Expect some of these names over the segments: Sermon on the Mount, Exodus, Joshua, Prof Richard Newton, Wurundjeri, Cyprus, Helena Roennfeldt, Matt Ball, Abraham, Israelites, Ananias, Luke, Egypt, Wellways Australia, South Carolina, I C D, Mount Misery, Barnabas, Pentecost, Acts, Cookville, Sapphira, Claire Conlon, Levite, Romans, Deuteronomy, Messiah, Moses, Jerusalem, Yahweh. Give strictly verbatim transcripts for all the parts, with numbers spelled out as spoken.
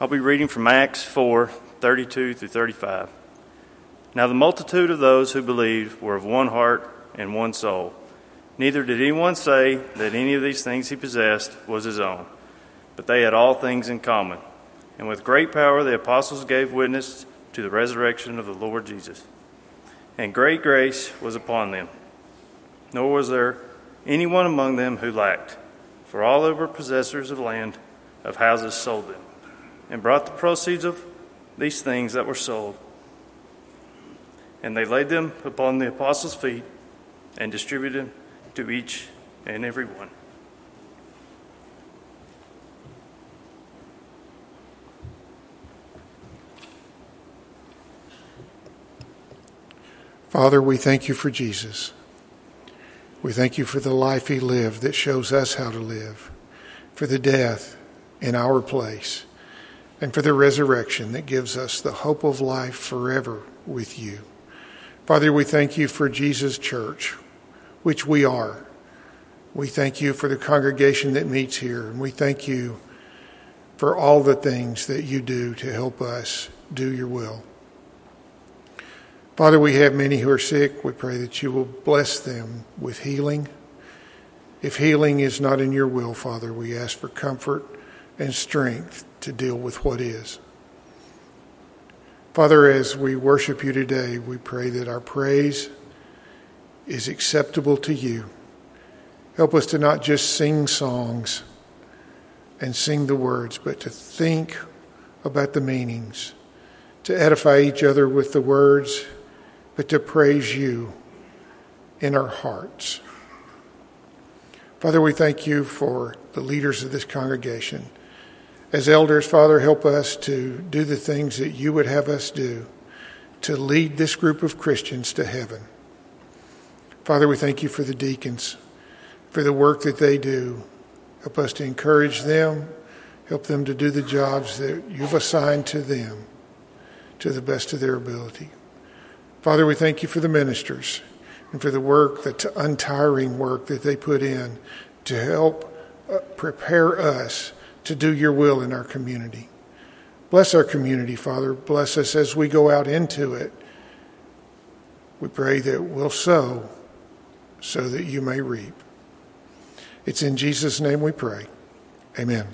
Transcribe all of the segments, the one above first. I'll be reading from Acts four, thirty-two through thirty-five. Now the multitude of those who believed were of one heart and one soul. Neither did anyone say that any of these things he possessed was his own, but they had all things in common. And with great power the apostles gave witness to the resurrection of the Lord Jesus. And great grace was upon them. Nor was there anyone among them who lacked, for all who were possessors of land, of houses, sold them, and brought the proceeds of these things that were sold. And they laid them upon the apostles' feet, and distributed them to each and every one. Father, we thank you for Jesus. We thank you for the life he lived that shows us how to live, for the death in our place, and for the resurrection that gives us the hope of life forever with you. Father, we thank you for Jesus' church, which we are. We thank you for the congregation that meets here, and we thank you for all the things that you do to help us do your will. Father, we have many who are sick. We pray that you will bless them with healing. If healing is not in your will, Father, we ask for comfort and strength to deal with what is. Father, as we worship you today, we pray that our praise is acceptable to you. Help us to not just sing songs and sing the words, but to think about the meanings, to edify each other with the words, but to praise you in our hearts. Father, we thank you for the leaders of this congregation. As elders, Father, help us to do the things that you would have us do to lead this group of Christians to heaven. Father, we thank you for the deacons, for the work that they do. Help us to encourage them, help them to do the jobs that you've assigned to them to the best of their ability. Father, we thank you for the ministers and for the work, the untiring work that they put in to help prepare us to do your will in our community. Bless our community, Father. Bless us as we go out into it. We pray that we'll sow so that you may reap. It's in Jesus' name we pray. Amen.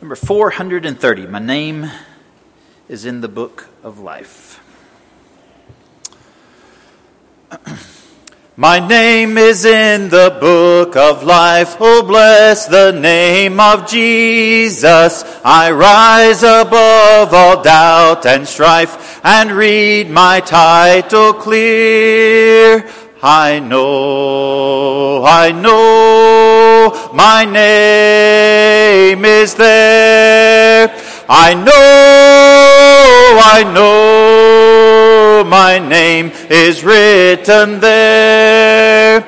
Number four hundred thirty, my name is in the book of life. My name is in the book of life. Oh, bless the name of Jesus. I rise above all doubt and strife and read my title clear. I know, I know, my name is there. I know, I know, my name is written there.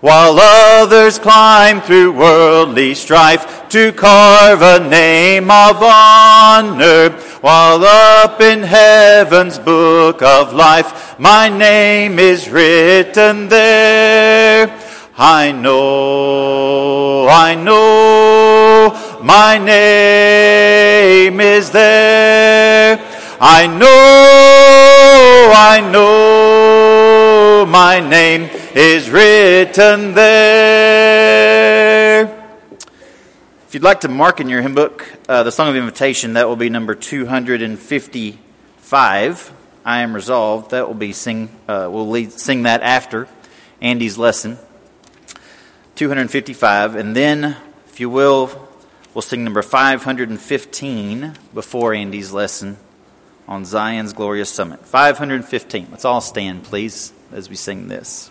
While others climb through worldly strife to carve a name of honor, while up in heaven's book of life, my name is written there. I know, I know, my name is there. I know, I know, my name is written there. If you'd like to mark in your hymn book uh, the Song of Invitation, that will be number two hundred fifty-five. I am resolved. That will be sing. Uh, we'll lead, sing that after Andy's lesson. two hundred fifty-five, and then, if you will, we'll sing number five hundred fifteen before Andy's lesson on Zion's glorious summit. five hundred fifteen. Let's all stand, please, as we sing this.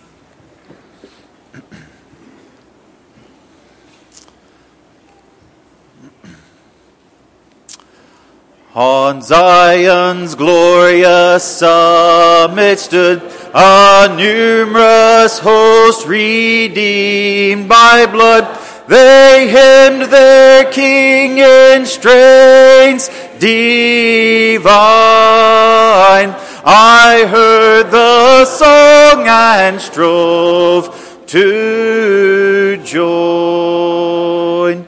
On Zion's glorious summit stood a numerous host redeemed by blood. They hymned their King in strains divine. I heard the a song and strove to join.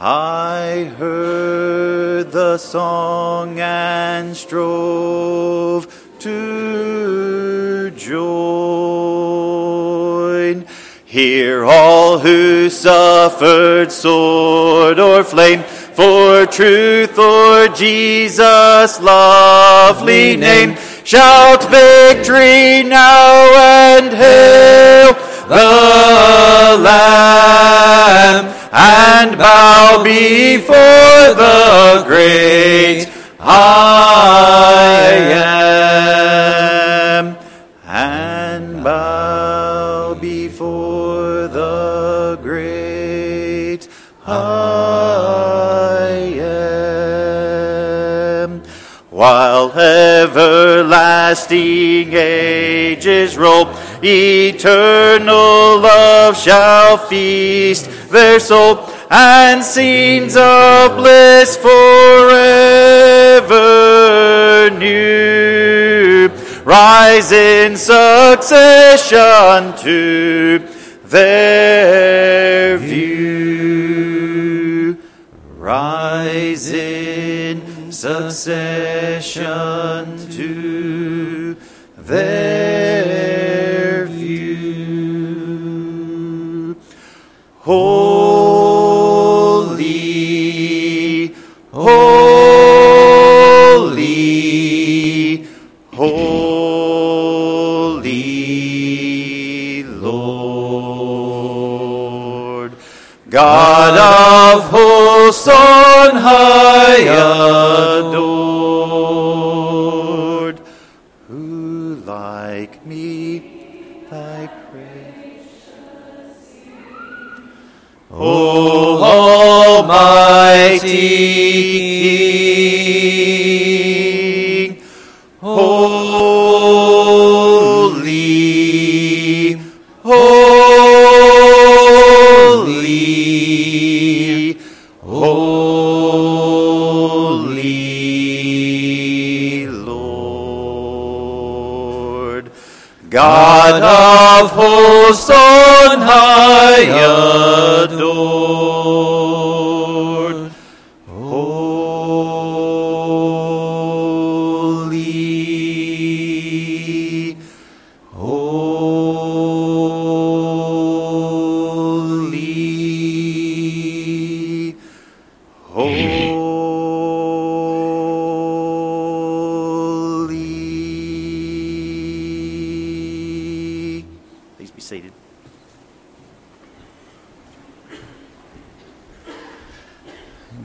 I heard the song and strove to join. Hear all who suffered sword or flame, for truth or Jesus' lovely name. Shout victory now and hail the Lamb, and bow before the great I am, and bow before the great I am. While everlasting ages roll, eternal love shall feast their soul, and scenes of bliss forever new rise in succession to their view. Rise in succession to their view. Holy, holy, holy Lord, God of hosts on high adored, who like me thy praise, O Almighty King. Holy, holy, holy Lord, God of hosts on high adored.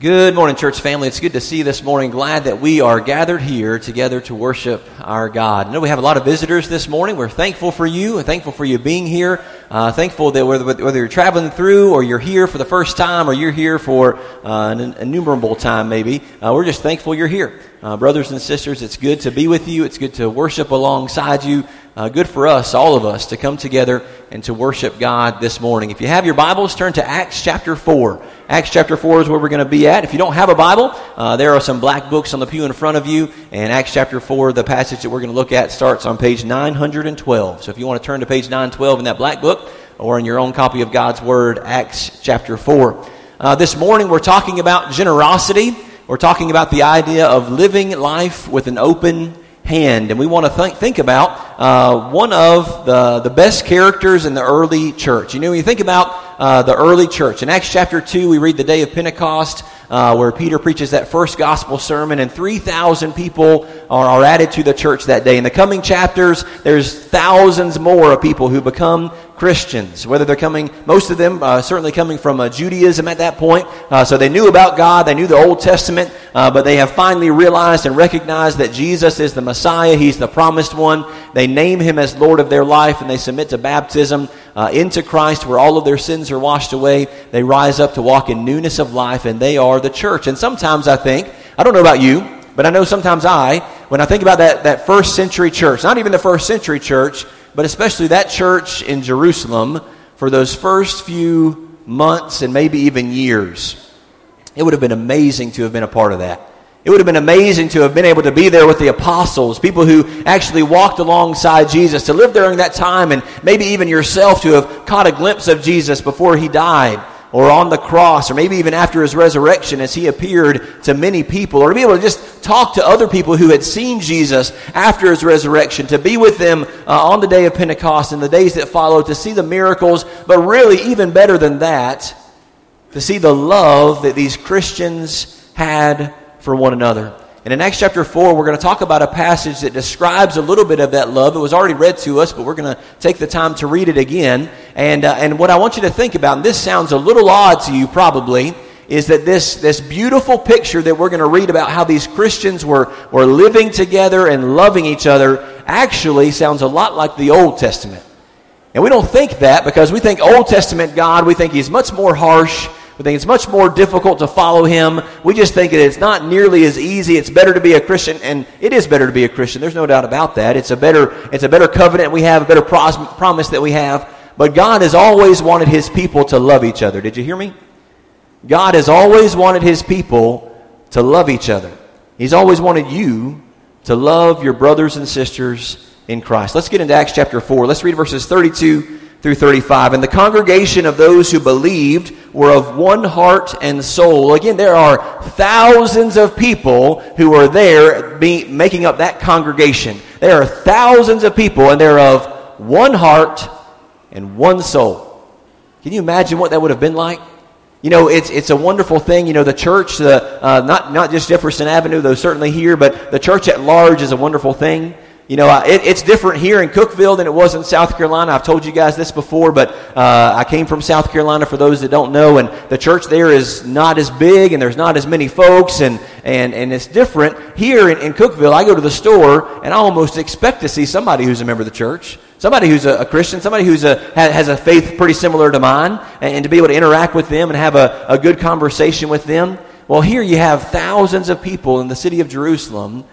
Good morning, church family. It's good to see you this morning. Glad that we are gathered here together to worship our God. I know we have a lot of visitors this morning. We're thankful for you and thankful for you being here. Uh, thankful that whether, whether you're traveling through or you're here for the first time or you're here for uh, an innumerable time maybe, uh, we're just thankful you're here. Uh, brothers and sisters, it's good to be with you. It's good to worship alongside you. Uh, good for us, all of us, to come together and to worship God this morning. If you have your Bibles, turn to Acts chapter four. Acts chapter four is where we're going to be at. If you don't have a Bible, uh, there are some black books on the pew in front of you. And Acts chapter four, the passage that we're going to look at, starts on page nine twelve. So if you want to turn to page nine twelve in that black book or in your own copy of God's Word, Acts chapter four. Uh, this morning we're talking about generosity. We're talking about the idea of living life with an open hand. And we want to think, think about uh, one of the, the best characters in the early church. You know, when you think about uh, the early church, in Acts chapter two, we read the day of Pentecost, uh, where Peter preaches that first gospel sermon, and three thousand people are, are added to the church that day. In the coming chapters, there's thousands more of people who become Christians, whether they're coming, most of them uh, certainly coming from uh, Judaism at that point. Uh, so they knew about God, they knew the Old Testament, uh, but they have finally realized and recognized that Jesus is the Messiah, He's the promised one. They name Him as Lord of their life, and they submit to baptism uh, into Christ, where all of their sins are washed away. They rise up to walk in newness of life, and they are the church. And sometimes I think, I don't know about you, but I know sometimes I, when I think about that, that first century church, not even the first century church, but especially that church in Jerusalem for those first few months and maybe even years, it would have been amazing to have been a part of that. It would have been amazing to have been able to be there with the apostles, people who actually walked alongside Jesus, to live during that time, and maybe even yourself to have caught a glimpse of Jesus before he died, or on the cross, or maybe even after his resurrection as he appeared to many people, or to be able to just talk to other people who had seen Jesus after his resurrection, to be with them uh, on the day of Pentecost and the days that followed, to see the miracles, but really even better than that, to see the love that these Christians had for one another. And in Acts chapter four, we're going to talk about a passage that describes a little bit of that love. It was already read to us, but we're going to take the time to read it again. And uh, and what I want you to think about, and this sounds a little odd to you probably, is that this, this beautiful picture that we're going to read about how these Christians were, were living together and loving each other actually sounds a lot like the Old Testament. And we don't think that because we think Old Testament God, we think he's much more harsh. We think it's much more difficult to follow him. We just think that it's not nearly as easy. It's better to be a Christian, and it is better to be a Christian. There's no doubt about that. It's a better, it's a better covenant we have, a better pros- promise that we have. But God has always wanted his people to love each other. Did you hear me? God has always wanted his people to love each other. He's always wanted you to love your brothers and sisters in Christ. Let's get into Acts chapter four. Let's read verses thirty-two through thirty-five. And the congregation of those who believed were of one heart and soul. Again, there are thousands of people who are there be, making up that congregation. There are thousands of people, and they're of one heart and one soul. Can you imagine what that would have been like? You know, it's it's a wonderful thing. You know, the church, the uh, not not just Jefferson Avenue, though certainly here, but the church at large is a wonderful thing. You know, it, it's different here in Cookville than it was in South Carolina. I've told you guys this before, but uh, I came from South Carolina for those that don't know, and the church there is not as big, and there's not as many folks, and and, and it's different. Here in, in Cookville, I go to the store, and I almost expect to see somebody who's a member of the church, somebody who's a, a Christian, somebody who's a has a faith pretty similar to mine, and, and to be able to interact with them and have a, a good conversation with them. Well, here you have thousands of people in the city of Jerusalem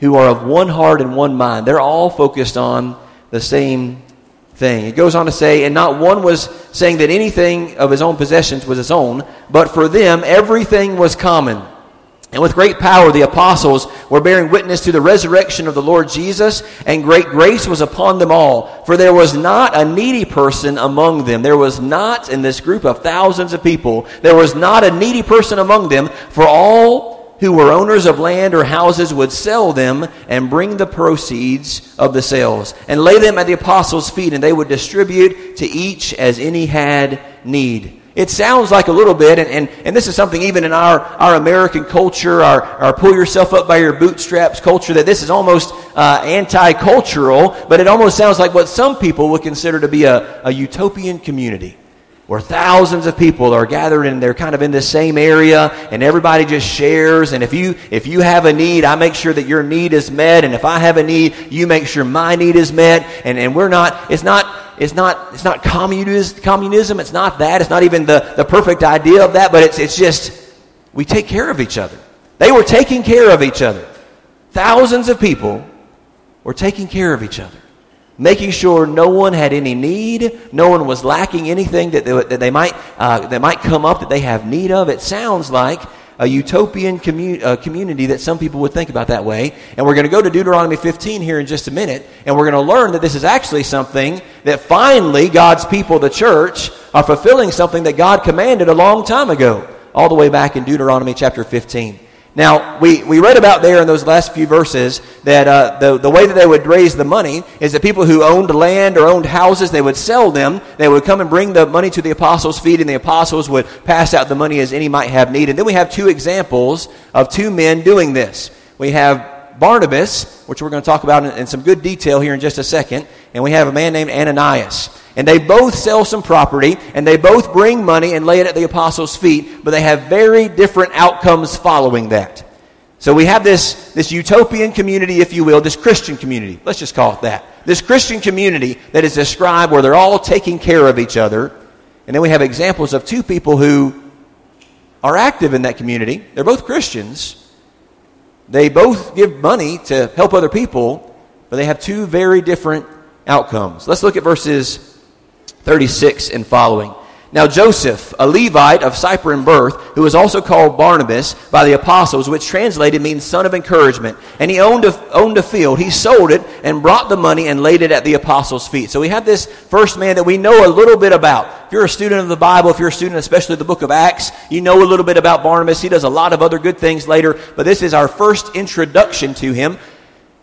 who are of one heart and one mind. They're all focused on the same thing. It goes on to say, and not one was saying that anything of his own possessions was his own, but for them everything was common. And with great power the apostles were bearing witness to the resurrection of the Lord Jesus, and great grace was upon them all. For there was not a needy person among them. There was not, in this group of thousands of people, there was not a needy person among them, for all who were owners of land or houses would sell them and bring the proceeds of the sales and lay them at the apostles' feet, and they would distribute to each as any had need. It sounds like a little bit, and, and, and this is something even in our, our American culture, our, our pull-yourself-up-by-your-bootstraps culture, that this is almost uh, anti-cultural, but it almost sounds like what some people would consider to be a, a utopian community, where thousands of people are gathered and they're kind of in the same area, and everybody just shares. And if you if you have a need, I make sure that your need is met, and if I have a need, you make sure my need is met. And and we're not it's not it's not it's not communist, communism. It's not that. It's not even the, the perfect idea of that. But it's it's just we take care of each other. They were taking care of each other. Thousands of people were taking care of each other, making sure no one had any need, no one was lacking anything that they, that they might uh, that might come up that they have need of. It sounds like a utopian commu- uh, community that some people would think about that way. And we're going to go to Deuteronomy fifteen here in just a minute, and we're going to learn that this is actually something that finally God's people, the church, are fulfilling, something that God commanded a long time ago, all the way back in Deuteronomy chapter fifteen. Now, we, we read about there in those last few verses that uh, the, the way that they would raise the money is that people who owned land or owned houses, they would sell them. They would come and bring the money to the apostles' feet, and the apostles would pass out the money as any might have need. And then we have two examples of two men doing this. We have Barnabas, which we're going to talk about in, in some good detail here in just a second, and we have a man named Ananias. And they both sell some property, and they both bring money and lay it at the apostles' feet, but they have very different outcomes following that. So we have this, this utopian community, if you will, this Christian community. Let's just call it that. This Christian community that is described where they're all taking care of each other. And then we have examples of two people who are active in that community. They're both Christians. They both give money to help other people, but they have two very different outcomes. Let's look at verses thirty-six and following. Now Joseph, a Levite of Cyprian birth, who was also called Barnabas by the apostles, which translated means son of encouragement, and he owned a, owned a field. He sold it and brought the money and laid it at the apostles' feet. So we have this first man that we know a little bit about. If you're a student of the Bible, if you're a student especially the book of Acts, you know a little bit about Barnabas. He does a lot of other good things later, but this is our first introduction to him,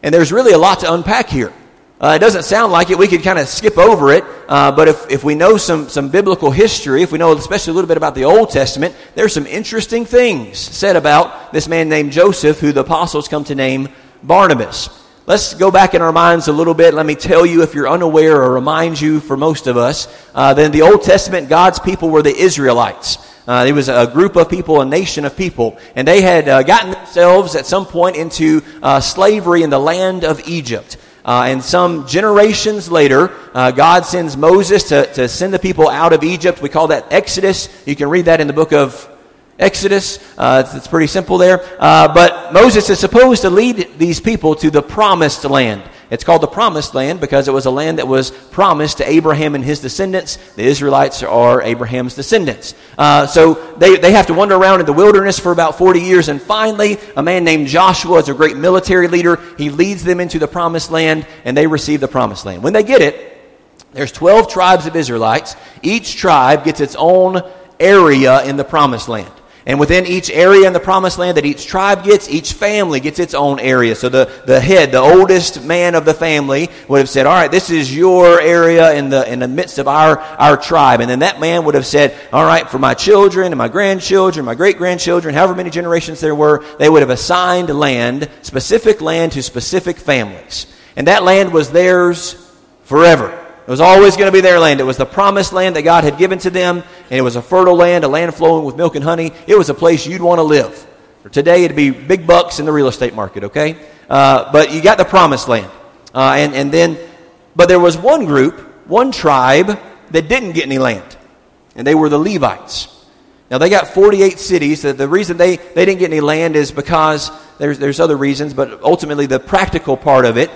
and there's really a lot to unpack here. Uh, it doesn't sound like it. We could kind of skip over it, uh, but if, if we know some, some biblical history, if we know especially a little bit about the Old Testament, there's some interesting things said about this man named Joseph, who the apostles come to name Barnabas. Let's go back in our minds a little bit. Let me tell you, if you're unaware or remind you, for most of us, uh, then the Old Testament, God's people were the Israelites. Uh, it was a group of people, a nation of people, and they had uh, gotten themselves at some point into uh, slavery in the land of Egypt. Uh, and some generations later, uh, God sends Moses to, to send the people out of Egypt. We call that Exodus. You can read that in the book of Exodus. Uh, it's, it's pretty simple there. Uh, but Moses is supposed to lead these people to the promised land. It's called the promised land because it was a land that was promised to Abraham and his descendants. The Israelites are Abraham's descendants. Uh, so they, they have to wander around in the wilderness for about forty years. And finally, a man named Joshua is a great military leader. He leads them into the promised land, and they receive the promised land. When they get it, there's twelve tribes of Israelites. Each tribe gets its own area in the promised land. And within each area in the promised land that each tribe gets, each family gets its own area. So the, the head, the oldest man of the family would have said, all right, this is your area in the in the midst of our, our tribe. And then that man would have said, all right, for my children and my grandchildren, my great-grandchildren, however many generations there were, they would have assigned land, specific land to specific families. And that land was theirs forever. It was always going to be their land. It was the promised land that God had given to them, and it was a fertile land, a land flowing with milk and honey. It was a place you'd want to live. For today, it'd be big bucks in the real estate market, okay? Uh, but you got the promised land. Uh, and, and then, but there was one group, one tribe, that didn't get any land, and they were the Levites. Now, they got forty-eight cities. The reason they, they didn't get any land is because there's, there's other reasons, but ultimately the practical part of it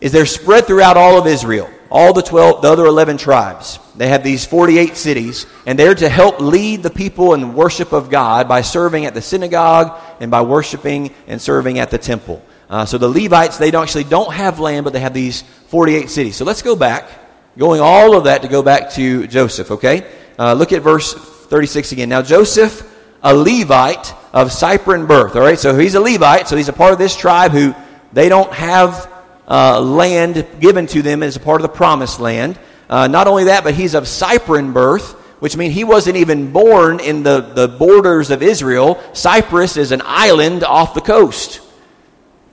is they're spread throughout all of Israel, all the twelve, the other eleven tribes. They have these forty-eight cities, and they're to help lead the people in worship of God by serving at the synagogue and by worshiping and serving at the temple. Uh, so the Levites, they don't, actually don't have land, but they have these forty-eight cities. So let's go back, going all of that to go back to Joseph, okay? Uh, look at verse thirty-six again. Now Joseph, a Levite of Cyprian birth, all right? So he's a Levite, so he's a part of this tribe who they don't have Uh, land given to them as a part of the promised land. Uh, not only that, but he's of Cyprian birth, which means he wasn't even born in the, the borders of Israel. Cyprus is an island off the coast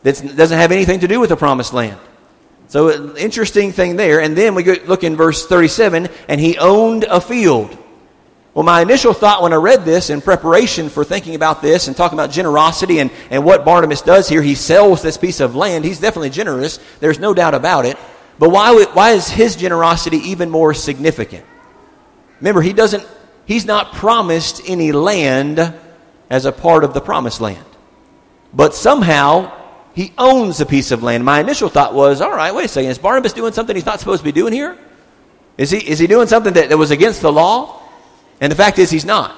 that doesn't have anything to do with the promised land. So interesting thing there. And then we go, look in verse thirty-seven, and he owned a field. Well, my initial thought when I read this in preparation for thinking about this and talking about generosity and, and what Barnabas does here, he sells this piece of land. He's definitely generous. There's no doubt about it. But why would, why is his generosity even more significant? Remember, he doesn't, he's not promised any land as a part of the promised land. But somehow, he owns a piece of land. My initial thought was, all right, wait a second. Is Barnabas doing something he's not supposed to be doing here? Is he, is he doing something that, that was against the law? And the fact is, he's not.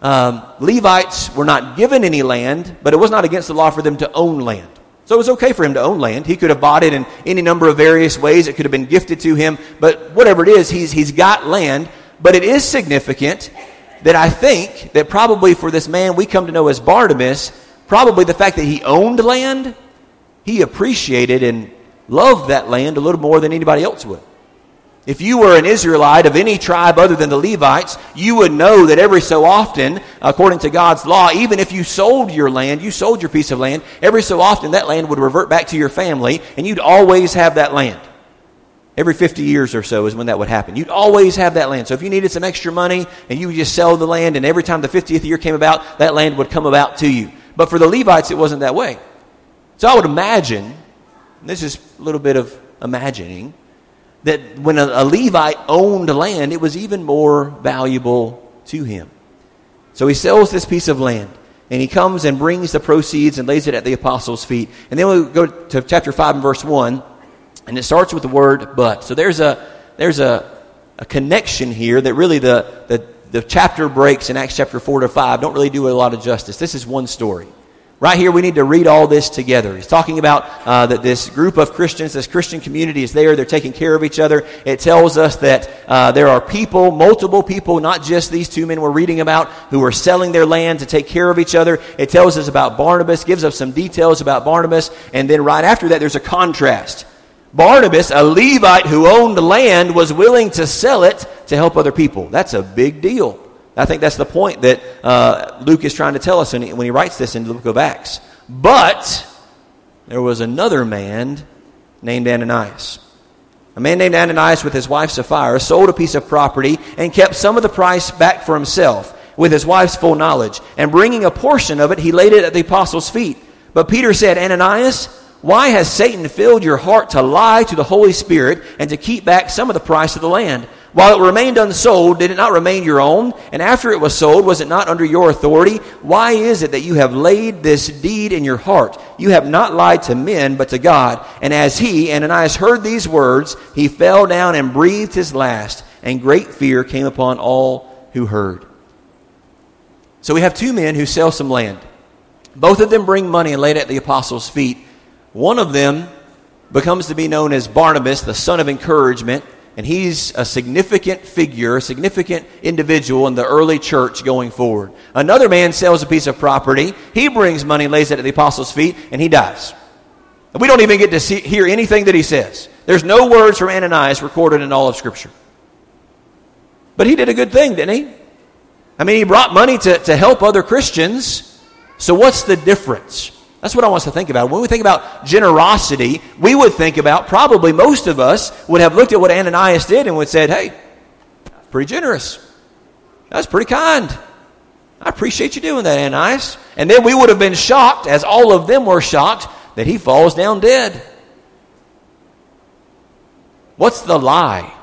Um, Levites were not given any land, but it was not against the law for them to own land. So it was okay for him to own land. He could have bought it in any number of various ways. It could have been gifted to him. But whatever it is, he's he's got land. But it is significant that I think that probably for this man we come to know as Barnabas, probably the fact that he owned land, he appreciated and loved that land a little more than anybody else would. If you were an Israelite of any tribe other than the Levites, you would know that every so often, according to God's law, even if you sold your land, you sold your piece of land, every so often that land would revert back to your family, and you'd always have that land. Every fifty years or so is when that would happen. You'd always have that land. So if you needed some extra money, and you would just sell the land, and every time the fiftieth year came about, that land would come about to you. But for the Levites, it wasn't that way. So I would imagine, and this is a little bit of imagining, that when a, a Levite owned land, it was even more valuable to him. So he sells this piece of land, and he comes and brings the proceeds and lays it at the apostles' feet. And then we go to chapter five and verse one, and it starts with the word, but. So there's a there's a a connection here that really the, the, the chapter breaks in Acts chapter four to five don't really do a lot of justice. This is one story. Right here, we need to read all this together. He's talking about uh, that this group of Christians, this Christian community is there. They're taking care of each other. It tells us that uh, there are people, multiple people, not just these two men we're reading about, who are selling their land to take care of each other. It tells us about Barnabas, gives us some details about Barnabas. And then right after that, there's a contrast. Barnabas, a Levite who owned land, was willing to sell it to help other people. That's a big deal. I think that's the point that uh, Luke is trying to tell us when he, when he writes this in the book of Acts. But there was another man named Ananias. A man named Ananias with his wife Sapphira sold a piece of property and kept some of the price back for himself with his wife's full knowledge. And bringing a portion of it, he laid it at the apostles' feet. But Peter said, "Ananias, why has Satan filled your heart to lie to the Holy Spirit and to keep back some of the price of the land? While it remained unsold, did it not remain your own? And after it was sold, was it not under your authority? Why is it that you have laid this deed in your heart? You have not lied to men, but to God." And as he, Ananias, heard these words, he fell down and breathed his last, and great fear came upon all who heard. So we have two men who sell some land. Both of them bring money and lay it at the apostles' feet. One of them becomes to be known as Barnabas, the son of encouragement. And he's a significant figure, a significant individual in the early church going forward. Another man sells a piece of property. He brings money, lays it at the apostles' feet, and he dies. And we don't even get to see, hear anything that he says. There's no words from Ananias recorded in all of Scripture. But he did a good thing, didn't he? I mean, he brought money to, to help other Christians. So what's the difference? That's what I want us to think about. When we think about generosity, we would think about, probably most of us would have looked at what Ananias did and would said, "Hey, pretty generous. That's pretty kind. I appreciate you doing that, Ananias." And then we would have been shocked, as all of them were shocked, that he falls down dead. What's the lie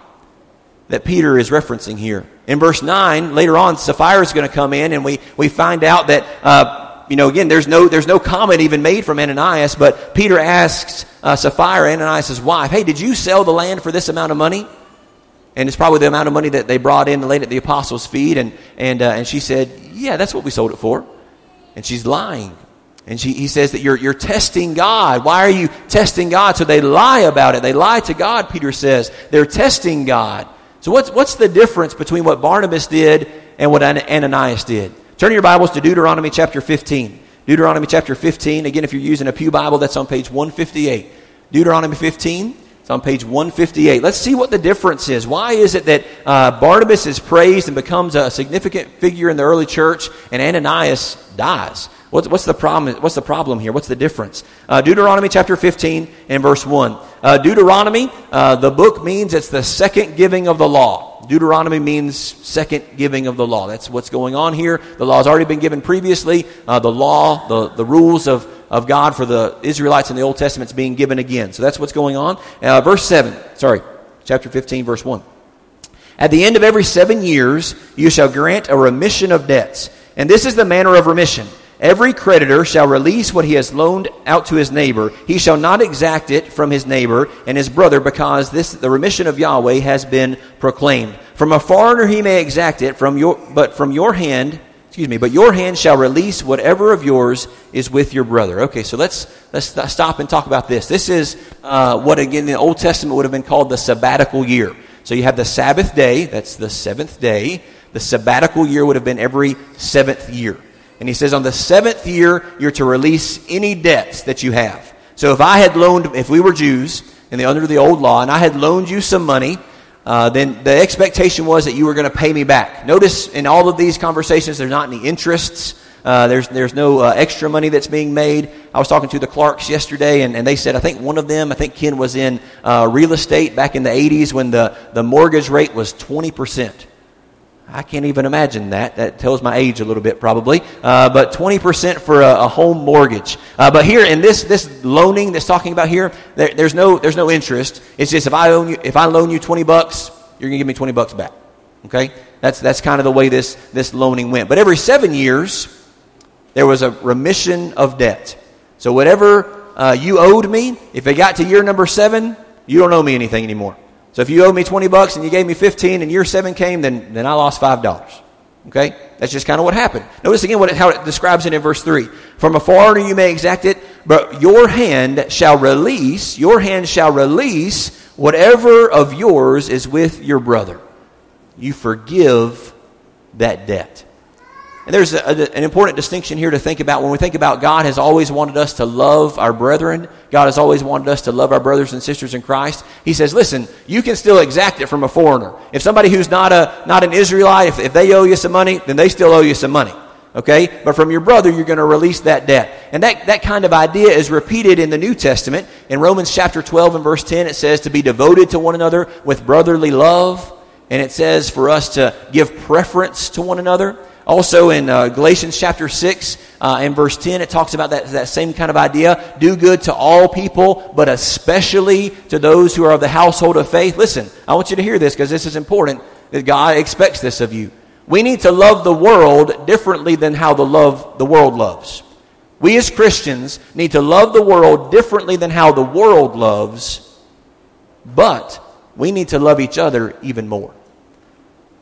that Peter is referencing here? In verse nine, later on, Sapphira is going to come in, and we, we find out that uh, You know, again, there's no there's no comment even made from Ananias, but Peter asks uh, Sapphira, Ananias' wife, "Hey, did you sell the land for this amount of money?" And it's probably the amount of money that they brought in and laid at the apostles' feet. And and uh, and she said, "Yeah, that's what we sold it for." And she's lying. And she he says that you're you're testing God. Why are you testing God? So they lie about it. They lie to God, Peter says. They're testing God. So what's what's the difference between what Barnabas did and what Ananias did? Turn your Bibles to Deuteronomy chapter fifteen. Deuteronomy chapter fifteen. Again, if you're using a pew Bible, that's on page one fifty-eight. Deuteronomy fifteen, it's on page one fifty-eight. Let's see what the difference is. Why is it that uh, Barnabas is praised and becomes a significant figure in the early church, and Ananias dies? What's, what's the problem? What's the problem here? What's the difference? Uh, Deuteronomy chapter fifteen and verse one. Uh, Deuteronomy, uh, the book means it's the second giving of the law. Deuteronomy means second giving of the law. That's what's going on here. The law has already been given previously. Uh, the law, the, the rules of, of God for the Israelites in the Old Testament is being given again. So that's what's going on. Uh, verse seven, sorry, chapter fifteen, verse one. "At the end of every seven years, you shall grant a remission of debts. And this is the manner of remission. Every creditor shall release what he has loaned out to his neighbor. He shall not exact it from his neighbor and his brother, because this the remission of Yahweh has been proclaimed. From a foreigner he may exact it, from your but from your hand, excuse me, but your hand shall release whatever of yours is with your brother." Okay, so let's let's st- stop and talk about this. This is uh, what again in the Old Testament would have been called the sabbatical year. So you have the Sabbath day, that's the seventh day. The sabbatical year would have been every seventh year. And he says, on the seventh year, you're to release any debts that you have. So if I had loaned, if we were Jews, and under the old law, and I had loaned you some money, uh, then the expectation was that you were going to pay me back. Notice in all of these conversations, there's not any interests. Uh, there's there's no uh, extra money that's being made. I was talking to the Clarks yesterday, and, and they said, I think one of them, I think Ken was in uh, real estate back in the eighties when the, the mortgage rate was twenty percent. I can't even imagine that. That tells my age a little bit, probably. Uh, but twenty percent for a, a home mortgage. Uh, but here in this this loaning that's talking about here, there, there's no there's no interest. It's just if I own you, if I loan you twenty bucks, you're gonna give me twenty bucks back. Okay, that's that's kind of the way this this loaning went. But every seven years, there was a remission of debt. So whatever uh, you owed me, if it got to year number seven, you don't owe me anything anymore. So if you owe me twenty bucks and you gave me fifteen and year seven came, then, then I lost five dollars. Okay? That's just kind of what happened. Notice again what it, how it describes it in verse three. From a foreigner you may exact it, but your hand shall release, your hand shall release whatever of yours is with your brother. You forgive that debt. And there's a, a, an important distinction here to think about. When we think about God has always wanted us to love our brethren, God has always wanted us to love our brothers and sisters in Christ. He says, listen, you can still exact it from a foreigner. If somebody who's not a not an Israelite, if, if they owe you some money, then they still owe you some money. Okay? But from your brother, you're going to release that debt. And that, that kind of idea is repeated in the New Testament. In Romans chapter twelve and verse ten, it says to be devoted to one another with brotherly love. And it says for us to give preference to one another. Also in uh, Galatians chapter six uh, and verse ten, it talks about that, that same kind of idea. Do good to all people, but especially to those who are of the household of faith. Listen, I want you to hear this because this is important, that God expects this of you. We need to love the world differently than how the love the world loves. We as Christians need to love the world differently than how the world loves, but we need to love each other even more.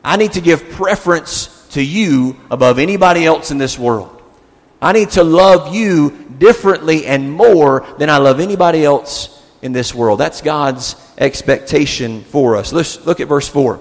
I need to give preference to you above anybody else in this world. I need to love you differently and more than I love anybody else in this world. That's God's expectation for us. Let's look at verse four.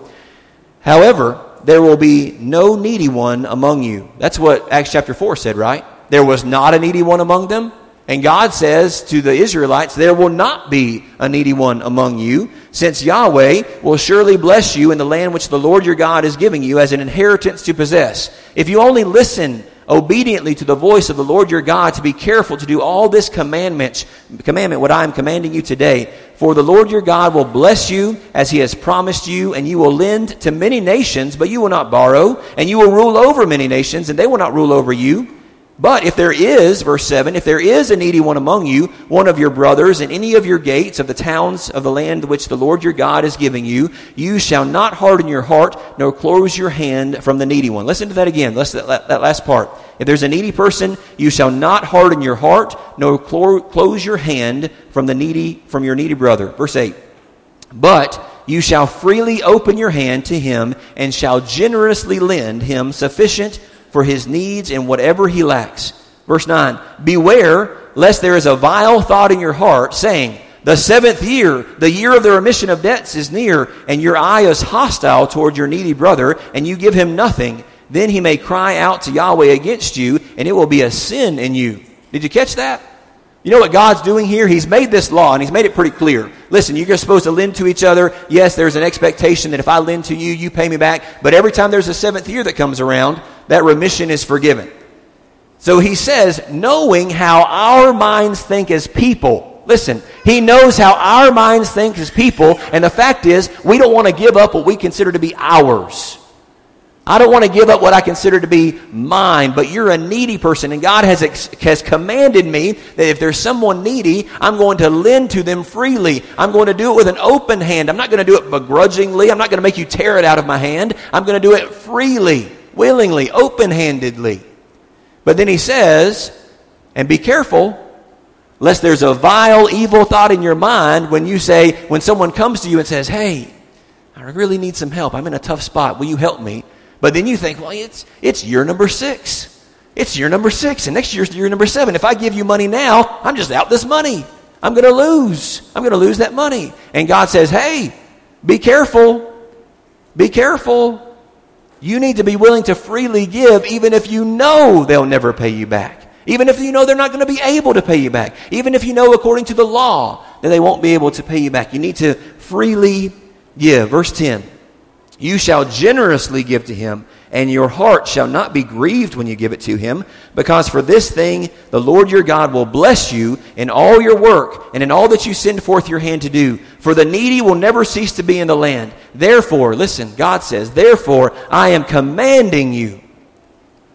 However, there will be no needy one among you. That's what Acts chapter four said, right? There was not a needy one among them. And God says to the Israelites, there will not be a needy one among you, since Yahweh will surely bless you in the land which the Lord your God is giving you as an inheritance to possess. If you only listen obediently to the voice of the Lord your God, to be careful to do all this commandment, commandment what I am commanding you today. For the Lord your God will bless you as he has promised you, and you will lend to many nations, but you will not borrow, and you will rule over many nations, and they will not rule over you. But if there is, verse seven, if there is a needy one among you, one of your brothers in any of your gates of the towns of the land which the Lord your God is giving you, you shall not harden your heart, nor close your hand from the needy one. Listen to that again, listen to that, that last part. If there's a needy person, you shall not harden your heart, nor clo- close your hand from the needy, from your needy brother. Verse eight, but you shall freely open your hand to him and shall generously lend him sufficient for his needs and whatever he lacks. Verse nine, beware lest there is a vile thought in your heart, saying, the seventh year, the year of the remission of debts is near, and your eye is hostile toward your needy brother, and you give him nothing. Then he may cry out to Yahweh against you, and it will be a sin in you. Did you catch that? You know what God's doing here? He's made this law, and he's made it pretty clear. Listen, you're just supposed to lend to each other. Yes, there's an expectation that if I lend to you, you pay me back. But every time there's a seventh year that comes around, that remission is forgiven. So he says, knowing how our minds think as people. Listen, he knows how our minds think as people, and the fact is, we don't want to give up what we consider to be ours. I don't want to give up what I consider to be mine, but you're a needy person, and God has ex- has commanded me that if there's someone needy, I'm going to lend to them freely. I'm going to do it with an open hand. I'm not going to do it begrudgingly. I'm not going to make you tear it out of my hand. I'm going to do it freely, willingly, open-handedly. But then he says, and be careful, lest there's a vile, evil thought in your mind when you say, when someone comes to you and says, hey, I really need some help. I'm in a tough spot. Will you help me? But then you think, well, it's it's year number six. It's year number six, and next year's year number seven. If I give you money now, I'm just out this money. I'm going to lose. I'm going to lose that money. And God says, hey, be careful. Be careful. You need to be willing to freely give even if you know they'll never pay you back. Even if you know they're not going to be able to pay you back. Even if you know according to the law that they won't be able to pay you back. You need to freely give. Verse ten. You shall generously give to him, and your heart shall not be grieved when you give it to him, because for this thing the Lord your God will bless you in all your work and in all that you send forth your hand to do. For the needy will never cease to be in the land. Therefore, listen, God says, therefore I am commanding you,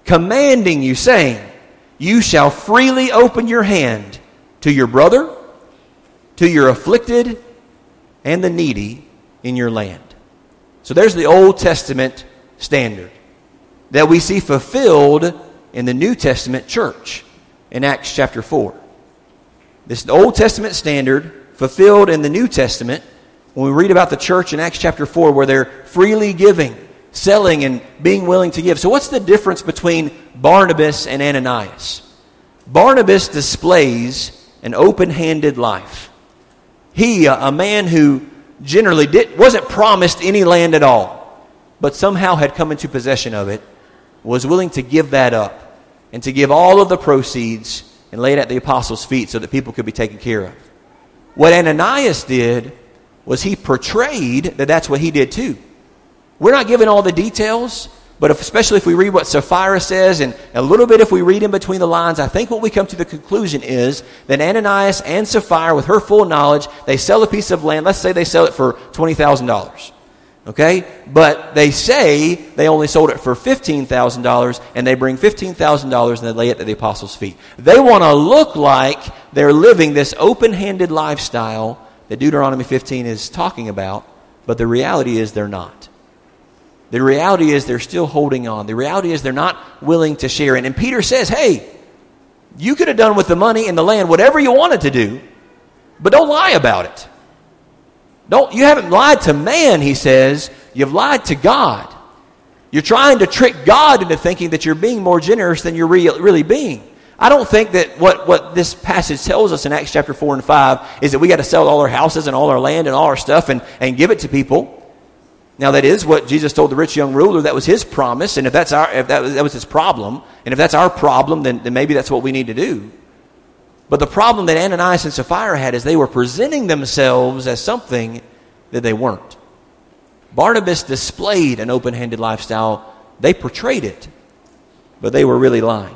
commanding you, saying, you shall freely open your hand to your brother, to your afflicted, and the needy in your land. So there's the Old Testament standard that we see fulfilled in the New Testament church in Acts chapter four. This Old Testament standard fulfilled in the New Testament When we read about the church in Acts chapter four where they're freely giving, selling, and being willing to give. So what's the difference between Barnabas and Ananias? Barnabas displays an open-handed life. He, a man who generally did, wasn't promised any land at all, but somehow had come into possession of it, was willing to give that up and to give all of the proceeds and lay it at the apostles' feet so that people could be taken care of. What Ananias did was he portrayed that that's what he did too. We're not given all the details, but if, especially if we read what Sapphira says and a little bit if we read in between the lines, I think what we come to the conclusion is that Ananias and Sapphira, with her full knowledge, they sell a piece of land. Let's say they sell it for twenty thousand dollars, okay? But they say they only sold it for fifteen thousand dollars, and they bring fifteen thousand dollars and they lay it at the apostles' feet. They want to look like they're living this open-handed lifestyle that Deuteronomy fifteen is talking about, but the reality is they're not. The reality is they're still holding on. The reality is they're not willing to share. And, and Peter says, hey, you could have done with the money and the land whatever you wanted to do, but don't lie about it. Don't, you haven't lied to man, he says. You've lied to God. You're trying to trick God into thinking that you're being more generous than you're re- really being. I don't think that what, what this passage tells us in Acts chapter four and five is that we got to sell all our houses and all our land and all our stuff and, and give it to people. Now, that is what Jesus told the rich young ruler. That was his promise, and if that's our, if that was, that was his problem, and if that's our problem, then, then maybe that's what we need to do. But the problem that Ananias and Sapphira had is they were presenting themselves as something that they weren't. Barnabas displayed an open-handed lifestyle. They portrayed it, but they were really lying.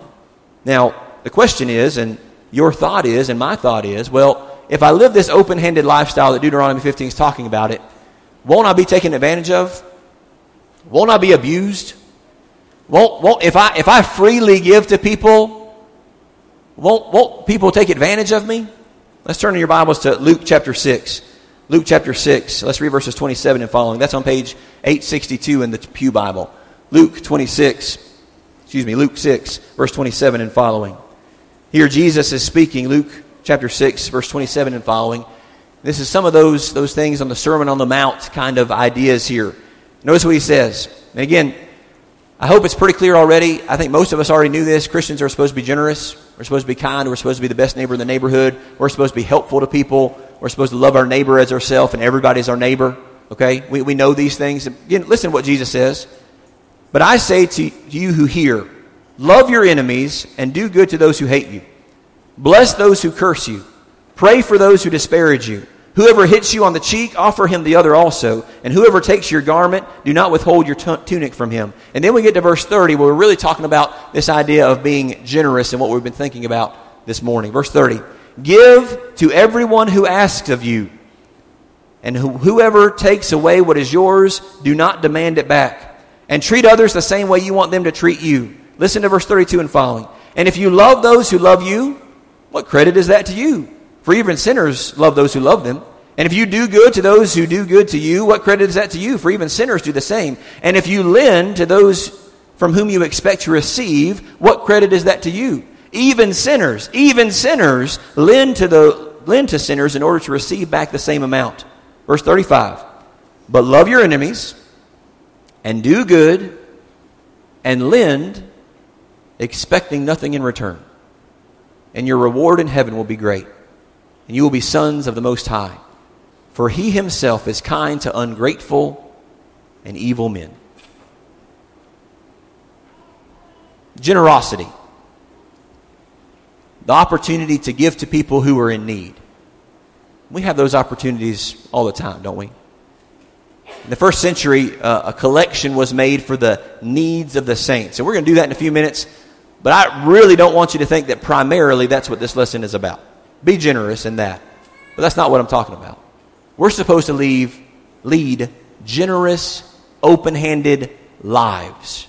Now, the question is, and your thought is, and my thought is, well, if I live this open-handed lifestyle that Deuteronomy fifteen is talking about it, won't I be taken advantage of? Won't I be abused? Won't, won't if I if I freely give to people, won't won't people take advantage of me? Let's turn in your Bibles to Luke chapter six. Luke chapter six. Let's read verses twenty-seven and following. That's on page eight sixty-two in the Pew Bible. Luke twenty-six. Excuse me, Luke six, verse twenty-seven and following. Here Jesus is speaking, Luke chapter six, verse twenty-seven and following. This is some of those those things on the Sermon on the Mount kind of ideas here. Notice what he says. And again, I hope it's pretty clear already. I think most of us already knew this. Christians are supposed to be generous. We're supposed to be kind. We're supposed to be the best neighbor in the neighborhood. We're supposed to be helpful to people. We're supposed to love our neighbor as ourselves, and everybody's our neighbor. Okay? We we know these things. Again, listen to what Jesus says. But I say to you who hear, love your enemies and do good to those who hate you. Bless those who curse you. Pray for those who disparage you. Whoever hits you on the cheek, offer him the other also. And whoever takes your garment, do not withhold your t- tunic from him. And then we get to verse thirty, where we're really talking about this idea of being generous and what we've been thinking about this morning. Verse thirty, give to everyone who asks of you. And wh- whoever takes away what is yours, do not demand it back. And treat others the same way you want them to treat you. Listen to verse thirty-two and following. And if you love those who love you, what credit is that to you? For even sinners love those who love them. And if you do good to those who do good to you, what credit is that to you? For even sinners do the same. And if you lend to those from whom you expect to receive, what credit is that to you? Even sinners, even sinners lend to the lend to sinners in order to receive back the same amount. Verse thirty-five. But love your enemies and do good and lend, expecting nothing in return. And your reward in heaven will be great. And you will be sons of the Most High. For he himself is kind to ungrateful and evil men. Generosity. The opportunity to give to people who are in need. We have those opportunities all the time, don't we? In the first century, uh, a collection was made for the needs of the saints. And we're going to do that in a few minutes. But I really don't want you to think that primarily that's what this lesson is about. Be generous in that. But that's not what I'm talking about. We're supposed to leave, lead generous, open-handed lives.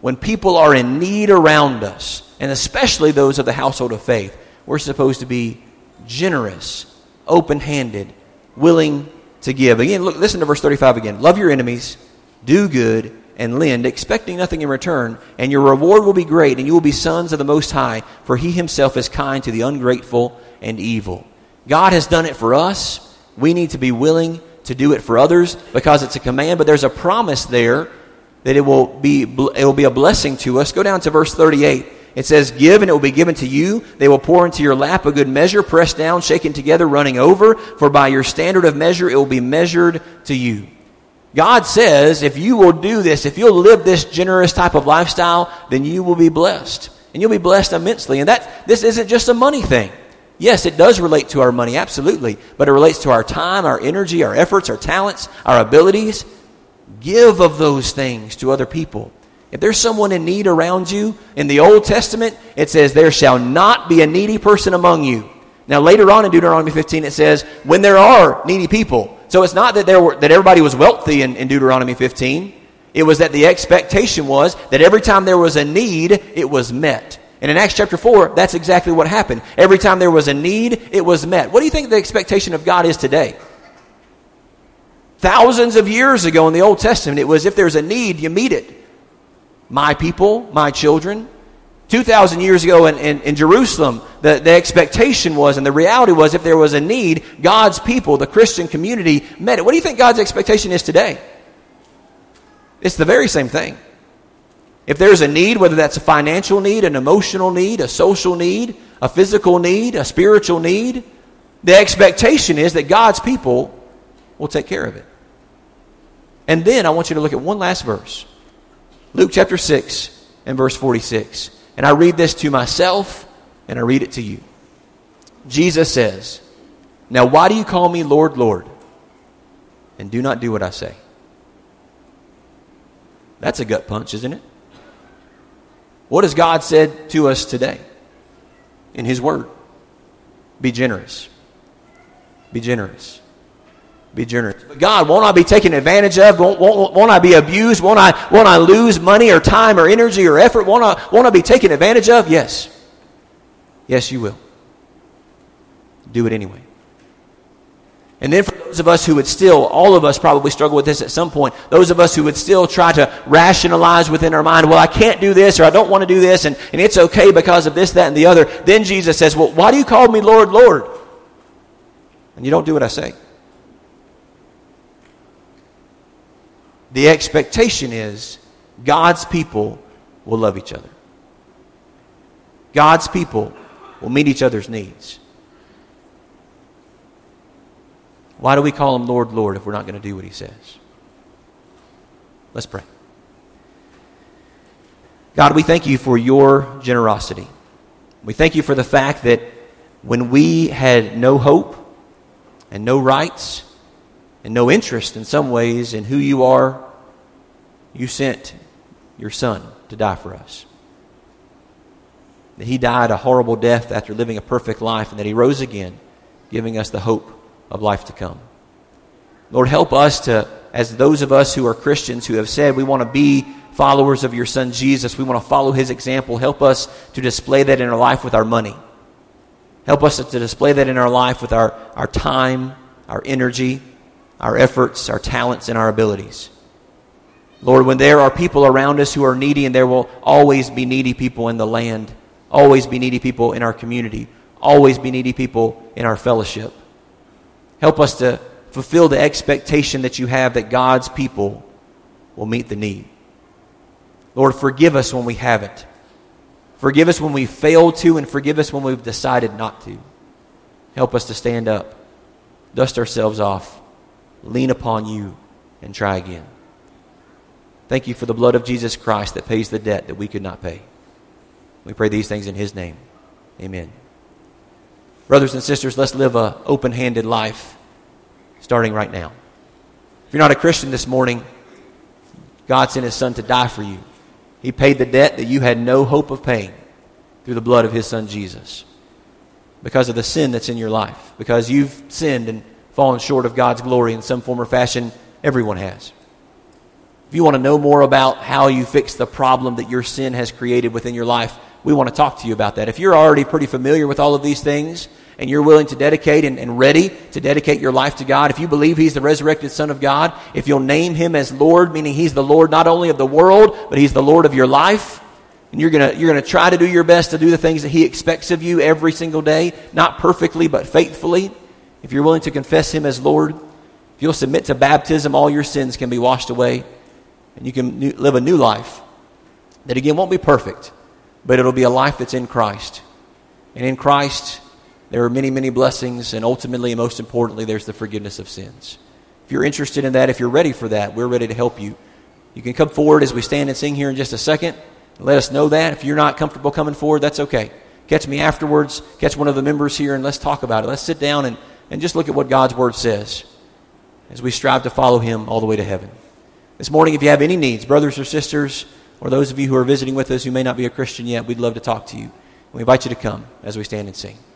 When people are in need around us, and especially those of the household of faith, we're supposed to be generous, open-handed, willing to give. Again, look, listen to verse thirty-five again. Love your enemies, do good, and lend, expecting nothing in return, and your reward will be great, and you will be sons of the Most High, for he himself is kind to the ungrateful and evil. God has done it for us. We need to be willing to do it for others because it's a command, but there's a promise there that it will be it will be a blessing to us. Go down to verse thirty-eight. It says, "Give, and it will be given to you. They will pour into your lap a good measure, pressed down, shaken together, running over. For by your standard of measure, it will be measured to you." God says, if you will do this, if you'll live this generous type of lifestyle, then you will be blessed. And you'll be blessed immensely. And that this isn't just a money thing. Yes, it does relate to our money, absolutely. But it relates to our time, our energy, our efforts, our talents, our abilities. Give of those things to other people. If there's someone in need around you, in the Old Testament, it says, "There shall not be a needy person among you." Now, later on in Deuteronomy fifteen, it says, when there are needy people. So it's not that there were that everybody was wealthy in, in Deuteronomy fifteen. It was that the expectation was that every time there was a need, it was met. And in Acts chapter four, that's exactly what happened. Every time there was a need, it was met. What do you think the expectation of God is today? Thousands of years ago in the Old Testament, it was if there's a need, you meet it. My people, my children. two thousand years ago in, in, in Jerusalem, the, the expectation was, and the reality was, if there was a need, God's people, the Christian community, met it. What do you think God's expectation is today? It's the very same thing. If there's a need, whether that's a financial need, an emotional need, a social need, a physical need, a spiritual need, the expectation is that God's people will take care of it. And then I want you to look at one last verse. Luke chapter six and verse forty-six. And I read this to myself and I read it to you. Jesus says, "Now why do you call me Lord, Lord, and do not do what I say?" That's a gut punch, isn't it? What has God said to us today in His Word? Be generous. Be generous. Be generous. But God, won't I be taken advantage of? Won't, won't, won't I be abused? Won't I, won't I lose money or time or energy or effort? Won't I, won't I be taken advantage of? Yes. Yes, you will. Do it anyway. And then for those of us who would still, all of us probably struggle with this at some point, those of us who would still try to rationalize within our mind, well, I can't do this or I don't want to do this and, and it's okay because of this, that, and the other. Then Jesus says, well, why do you call me Lord, Lord? And you don't do what I say. The expectation is God's people will love each other. God's people will meet each other's needs. Why do we call Him Lord, Lord if we're not going to do what He says? Let's pray. God, we thank You for Your generosity. We thank You for the fact that when we had no hope and no rights and no interest in some ways in who You are, You sent Your Son to die for us. That He died a horrible death after living a perfect life, and that He rose again, giving us the hope of life to come. Lord, help us to, as those of us who are Christians who have said we want to be followers of Your Son Jesus, we want to follow His example, help us to display that in our life with our money. Help us to display that in our life with our, our time, our energy, our efforts, our talents, and our abilities. Lord, when there are people around us who are needy, and there will always be needy people in the land, always be needy people in our community, always be needy people in our fellowship. Help us to fulfill the expectation that You have that God's people will meet the need. Lord, forgive us when we haven't. Forgive us when we fail to, and forgive us when we've decided not to. Help us to stand up, dust ourselves off, lean upon You, and try again. Thank You for the blood of Jesus Christ that pays the debt that we could not pay. We pray these things in His name. Amen. Brothers and sisters, let's live an open-handed life starting right now. If you're not a Christian this morning, God sent His Son to die for you. He paid the debt that you had no hope of paying through the blood of His Son Jesus. Because of the sin that's in your life, because you've sinned and fallen short of God's glory in some form or fashion, everyone has. If you want to know more about how you fix the problem that your sin has created within your life, we want to talk to you about that. If you're already pretty familiar with all of these things and you're willing to dedicate and, and ready to dedicate your life to God, if you believe He's the resurrected Son of God, if you'll name Him as Lord, meaning He's the Lord not only of the world, but He's the Lord of your life, and you're going to you're going to try to do your best to do the things that He expects of you every single day, not perfectly but faithfully, if you're willing to confess Him as Lord, If you'll submit to baptism, all your sins can be washed away, and you can new, live a new life that, again, won't be perfect, but it'll be a life that's in Christ. And in Christ, there are many, many blessings, and ultimately, and most importantly, there's the forgiveness of sins. If you're interested in that, if you're ready for that, we're ready to help you. You can come forward as we stand and sing here in just a second. Let us know that. If you're not comfortable coming forward, that's okay. Catch me afterwards. Catch one of the members here, and let's talk about it. Let's sit down and, and just look at what God's Word says as we strive to follow Him all the way to heaven. This morning, if you have any needs, brothers or sisters, or those of you who are visiting with us who may not be a Christian yet, we'd love to talk to you. We invite you to come as we stand and sing.